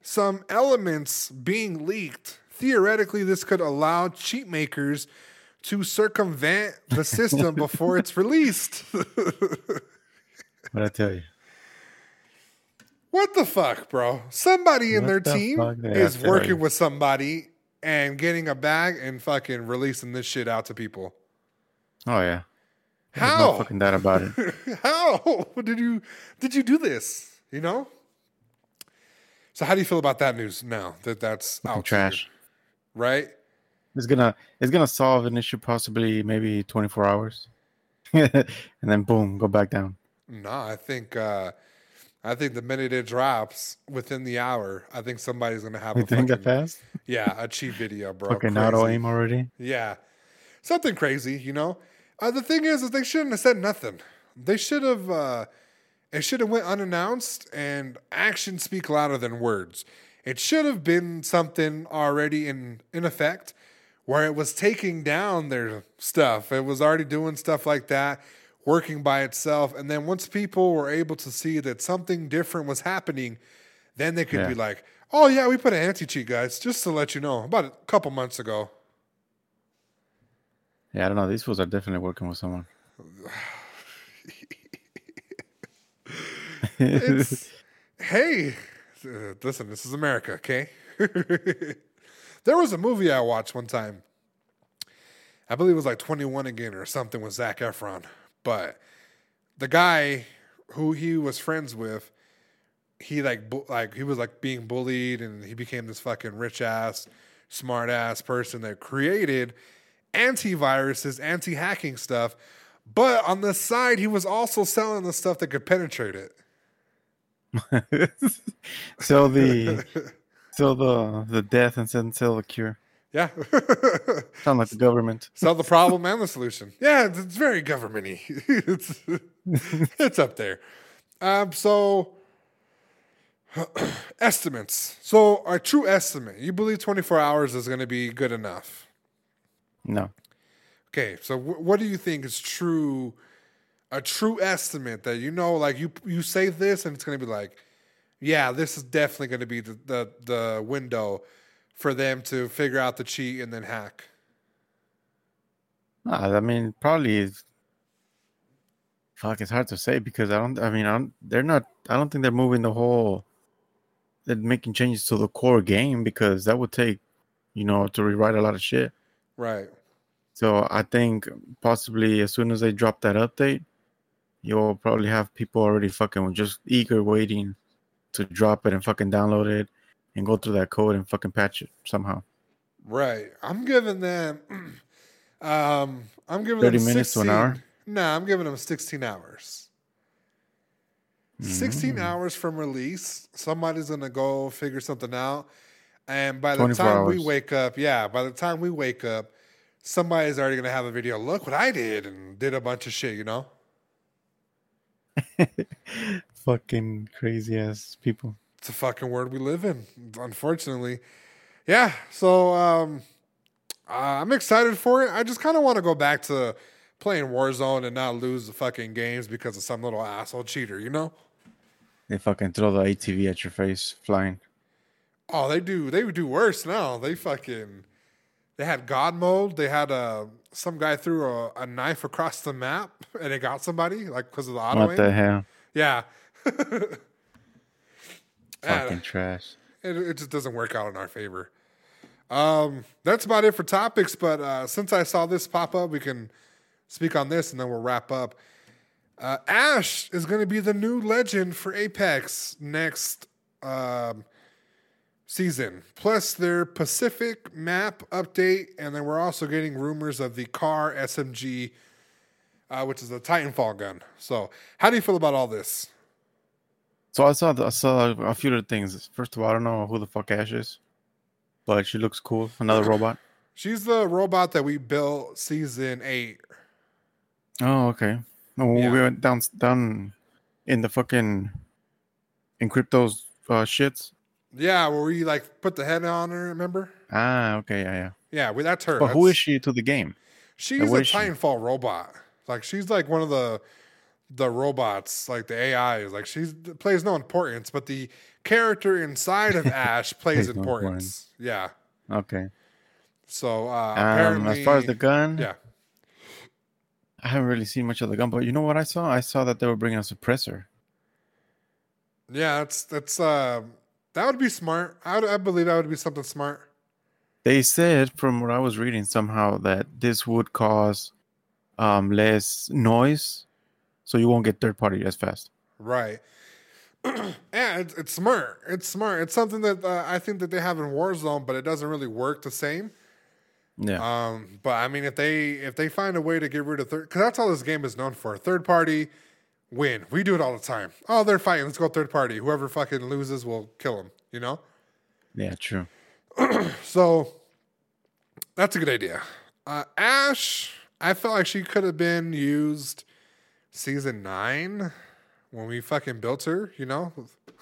some elements being leaked. Theoretically, this could allow cheat makers to circumvent the system before it's released. What'd I tell you? What the fuck, bro? Somebody in what their the team is working you. with somebody and getting a bag and fucking releasing this shit out to people. Oh, yeah. How? There's no fucking doubt about it. How did you, did you do this? You know? So how do you feel about that news now that that's out? Trash. Here, right? It's gonna it's gonna solve an issue possibly maybe twenty-four hours, and then boom, go back down. No, I think uh, I think the minute it drops within the hour, I think somebody's gonna have. You a think fucking, that fast? Yeah, a cheat video, bro. Okay, not auto aim already. Yeah, something crazy, you know. Uh, the thing is, is they shouldn't have said nothing. They should have. Uh, it should have went unannounced, and actions speak louder than words. It should have been something already in, in effect, where it was taking down their stuff. It was already doing stuff like that, working by itself. And then once people were able to see that something different was happening, then they could yeah. be like, oh, yeah, we put an anti-cheat, guys, just to let you know, about a couple months ago. Yeah, I don't know. These fools are definitely working with someone. It's, hey, listen, this is America, okay? There was a movie I watched one time. I believe it was like twenty-one Again or something with Zac Efron. But the guy who he was friends with, he like bu- like he was like being bullied, and he became this fucking rich ass, smart ass person that created antiviruses, anti-hacking stuff. But on the side, he was also selling the stuff that could penetrate it. So the. Sell the the death and then sell the cure. Yeah. Sound like the government. Sell the problem and the solution. Yeah, it's, it's very government-y. It's, it's up there. Um, so, estimates. So, our true estimate. You believe twenty-four hours is going to be good enough? No. Okay, so w- what do you think is true, a true estimate that you know, like you, you say this and it's going to be like, yeah, this is definitely going to be the, the, the window for them to figure out the cheat and then hack. I mean, probably. Fuck, it's hard to say because I don't. I mean, I don't, they're not. I don't think they're moving the whole. They're making changes to the core game because that would take, you know, to rewrite a lot of shit. Right. So I think possibly as soon as they drop that update, you'll probably have people already fucking just eager waiting to drop it and fucking download it and go through that code and fucking patch it somehow. Right. I'm giving them um I'm giving thirty them minutes sixteen, to an hour. No, nah, I'm giving them sixteen hours. Mm-hmm. sixteen hours from release, somebody's gonna go figure something out. And by the time hours. we wake up, yeah, by the time we wake up, somebody's already gonna have a video. Look what I did and did a bunch of shit, you know? Fucking crazy ass people. It's a fucking world we live in, unfortunately. Yeah, so um, uh, I'm excited for it. I just kind of want to go back to playing Warzone and not lose the fucking games because of some little asshole cheater, you know? They fucking throw the A T V at your face, flying. Oh, they do. They would do worse now. They fucking. They had God mode. They had uh, some guy threw a, a knife across the map and it got somebody, like, because of the auto aim. What the hell? Yeah. Fucking and, trash. It, it just doesn't work out in our favor. Um, that's about it for topics, but uh, since I saw this pop up, we can speak on this and then we'll wrap up. Uh, Ash is going to be the new legend for Apex next um, season. Plus their Pacific map update, and then we're also getting rumors of the K A R S M G, uh, which is a Titanfall gun. So, how do you feel about all this? So I saw the, I saw a few of the things. First of all, I don't know who the fuck Ash is, but she looks cool. Another robot. She's the robot that we built season eight. Oh, okay. No, yeah. We went down down in the fucking in crypto's uh, shits. Yeah, where we like put the head on her. Remember? Ah, okay, yeah, yeah. Yeah, well, that's her. But that's... who is she to the game? She's like, a Titanfall she? robot. Like she's like one of the. The robots, like the A I, is like she plays no importance, but the character inside of Ash plays importance. No yeah. Okay. So uh, um, as far as the gun, yeah, I haven't really seen much of the gun, but you know what I saw? I saw that they were bringing a suppressor. Yeah, that's that's uh, that would be smart. I would, I believe that would be something smart. They said, from what I was reading, somehow that this would cause um, less noise. So you won't get third party as fast. Right. Yeah, it's, it's smart. It's smart. It's something that uh, I think that they have in Warzone, but it doesn't really work the same. Yeah. Um, but I mean, if they if they find a way to get rid of third, because that's all this game is known for. Third party win. We do it all the time. Oh, they're fighting. Let's go third party. Whoever fucking loses will kill them. You know. Yeah. True. So that's a good idea. Uh, Ash, I felt like she could have been used. Season nine, when we fucking built her, you know?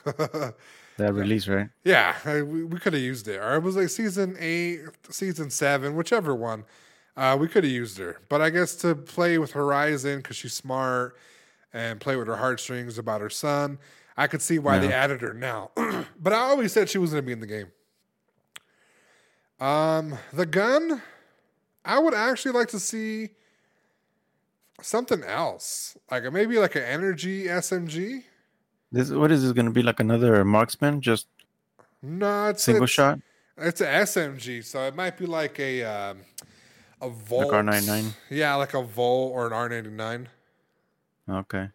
That release, right? Yeah, we, we could have used it. Or it was like season eight, season seven, whichever one. Uh, we could have used her. But I guess to play with Horizon, because she's smart, and play with her heartstrings about her son, I could see why no. they added her now. But I always said she was going to be in the game. Um, the gun, I would actually like to see... something else, like maybe like an energy S M G. This what is this going to be like another marksman? Just no, it's single it's, shot. It's an S M G, so it might be like a um, a Volt, like R ninety-nine. Yeah, like a Volt or an R ninety-nine. Okay.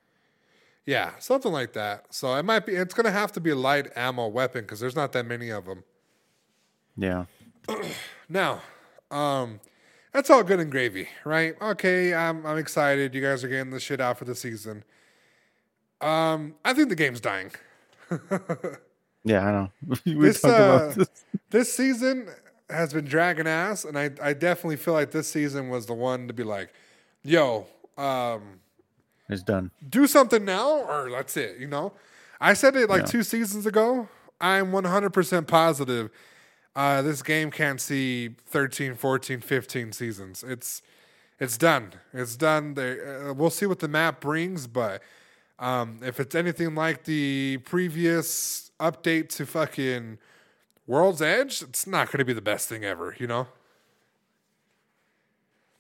Yeah, something like that. So it might be. It's going to have to be a light ammo weapon because there's not that many of them. Yeah. Now, um. That's all good and gravy, right? Okay, I'm I'm excited. You guys are getting this shit out for the season. Um, I think the game's dying. Yeah, I know. we this, uh, about this. This season has been dragging ass, and I, I definitely feel like this season was the one to be like, yo, um, it's done. Do something now, or that's it, you know? I said it like yeah. two seasons ago. I'm one hundred percent positive. Uh, this game can't see thirteen, fourteen, fifteen seasons. It's it's done. It's done. They, uh, we'll see what the map brings, but um, if it's anything like the previous update to fucking World's Edge, it's not going to be the best thing ever, you know?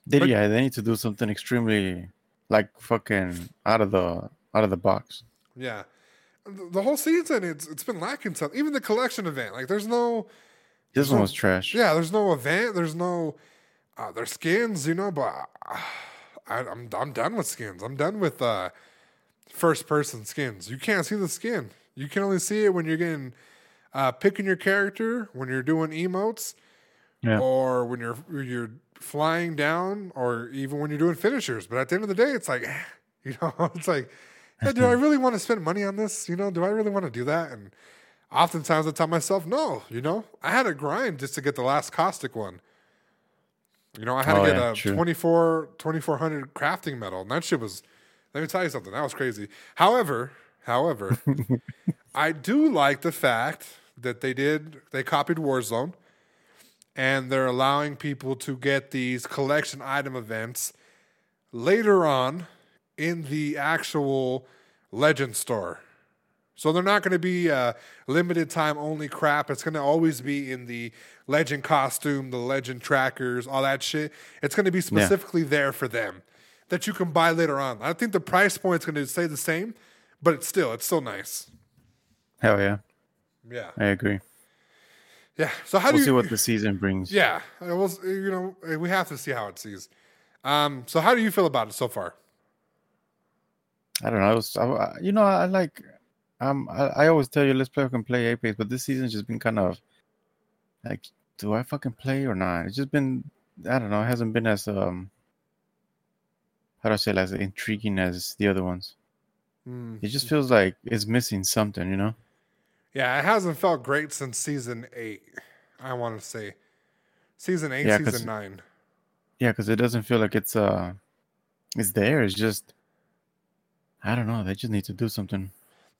They, but, yeah, they need to do something extremely, like, fucking out of the out of the box. Yeah. The whole season, it's it's been lacking something. Even the collection event. Like, there's no... This one was trash. Yeah, there's no event. There's no, uh, there's skins, you know. But I, I'm I'm done with skins. I'm done with uh, first person skins. You can't see the skin. You can only see it when you're getting uh, picking your character, when you're doing emotes, yeah. or when you're you're flying down, or even when you're doing finishers. But at the end of the day, it's like, you know, it's like, hey, do I really want to spend money on this? You know, do I really want to do that? And oftentimes I tell myself, no, you know, I had to grind just to get the last Caustic one. You know, I had oh, to get yeah, a true. twenty-four, twenty-four hundred crafting medal. And that shit was, let me tell you something, that was crazy. However, however, I do like the fact that they did, they copied Warzone. And they're allowing people to get these collection item events later on in the actual Legend store. So they're not going to be uh, limited time only crap. It's going to always be in the legend costume, the legend trackers, all that shit. It's going to be specifically yeah. there for them that you can buy later on. I think the price point's going to stay the same, but it's still it's still nice. Hell yeah. Yeah. I agree. Yeah. So how we'll do you see what the season brings? Yeah. We'll, you know, we have to see how it sees. Um, so how do you feel about it so far? I don't know. I was, I, you know, I like. Um, I, I always tell you, let's play fucking play Apex, but this season's just been kind of like, do I fucking play or not? It's just been, I don't know. It hasn't been as um, how do I say, as intriguing as the other ones. Mm. It just feels like it's missing something, you know? Yeah, it hasn't felt great since season eight. I want to say season eight, yeah, season nine. Yeah, because it doesn't feel like it's uh, it's there. It's just, I don't know. They just need to do something.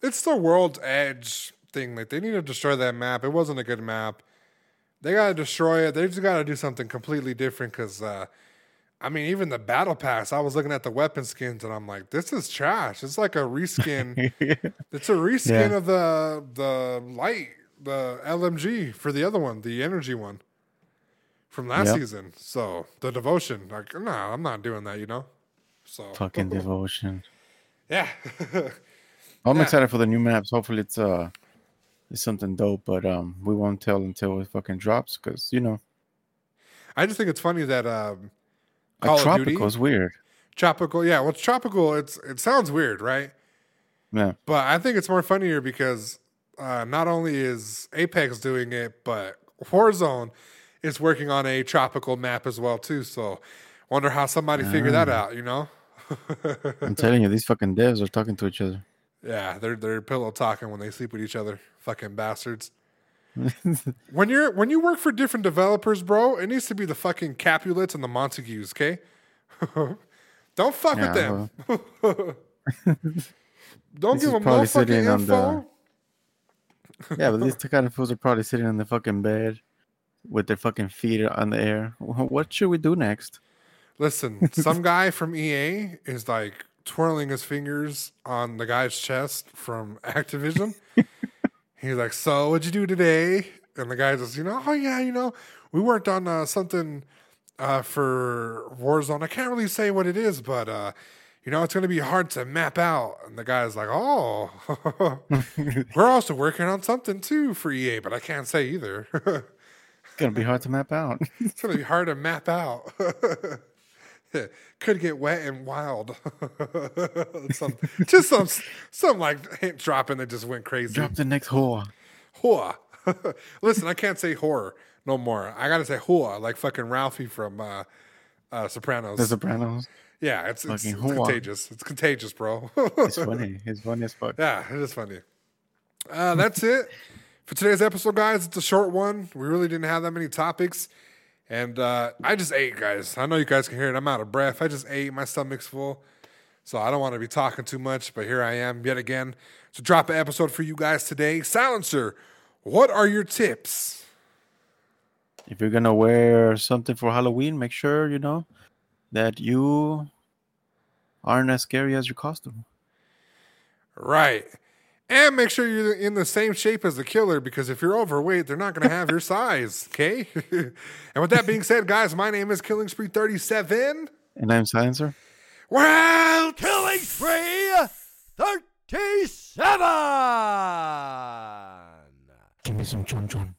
It's the World's Edge thing. Like, they need to destroy that map. It wasn't a good map. They got to destroy it. They just got to do something completely different because, uh, I mean, even the Battle Pass, I was looking at the weapon skins, and I'm like, this is trash. It's like a reskin. It's a reskin yeah. of the the light, the L M G for the other one, the energy one from last yep. season. So, the Devotion. Like, no, nah, I'm not doing that, you know? So fucking Devotion. Yeah. I'm yeah. excited for the new maps. Hopefully it's uh it's something dope, but um we won't tell until it fucking drops because, you know. I just think it's funny that um Call of Duty, tropical's weird. Tropical, yeah. Well, it's tropical. It's it sounds weird, right? Yeah. But I think it's more funnier because uh, not only is Apex doing it, but Warzone is working on a tropical map as well too. So, wonder how somebody uh, figured that out, you know? I'm telling you, these fucking devs are talking to each other. Yeah, they're they're pillow talking when they sleep with each other, fucking bastards. when you're when you work for different developers, bro, it needs to be the fucking Capulets and the Montagues, okay? Don't fuck yeah, with them. Well, don't give them no fucking info. The, yeah, but these two kind of fools are probably sitting on the fucking bed with their fucking feet on the air. What should we do next? Listen, some guy from E A is like twirling his fingers on the guy's chest from Activision. He's like, so what'd you do today? And the guy says, you know, oh yeah, you know, we worked on uh, something uh, for Warzone. I can't really say what it is, but, uh, you know, it's going to be hard to map out. And the guy's like, oh, we're also working on something too for E A, but I can't say either. It's going to be hard to map out. It's going to be hard to map out. Could get wet and wild. some, just some, some like hint dropping that just went crazy. Drop the next whore. Whore. Listen, I can't say horror no more. I gotta say whore, like fucking Ralphie from uh, uh, Sopranos. The Sopranos. Yeah, it's it's, it's contagious. It's contagious, bro. It's funny. It's funny as fuck. Yeah, it is funny. Uh, that's it for today's episode, guys. It's a short one. We really didn't have that many topics. And uh, I just ate, guys. I know you guys can hear it. I'm out of breath. I just ate. My stomach's full. So I don't want to be talking too much, but here I am yet again to drop an episode for you guys today. Silencer, what are your tips? If you're going to wear something for Halloween, make sure, you know, that you aren't as scary as your costume. Right. And make sure you're in the same shape as the killer, because if you're overweight, they're not going to have your size, okay? And with that being said, guys, my name is Killing Spree Thirty Seven, and I'm Silencer. Well, Killing Spree Thirty Seven. Give me some chum chum.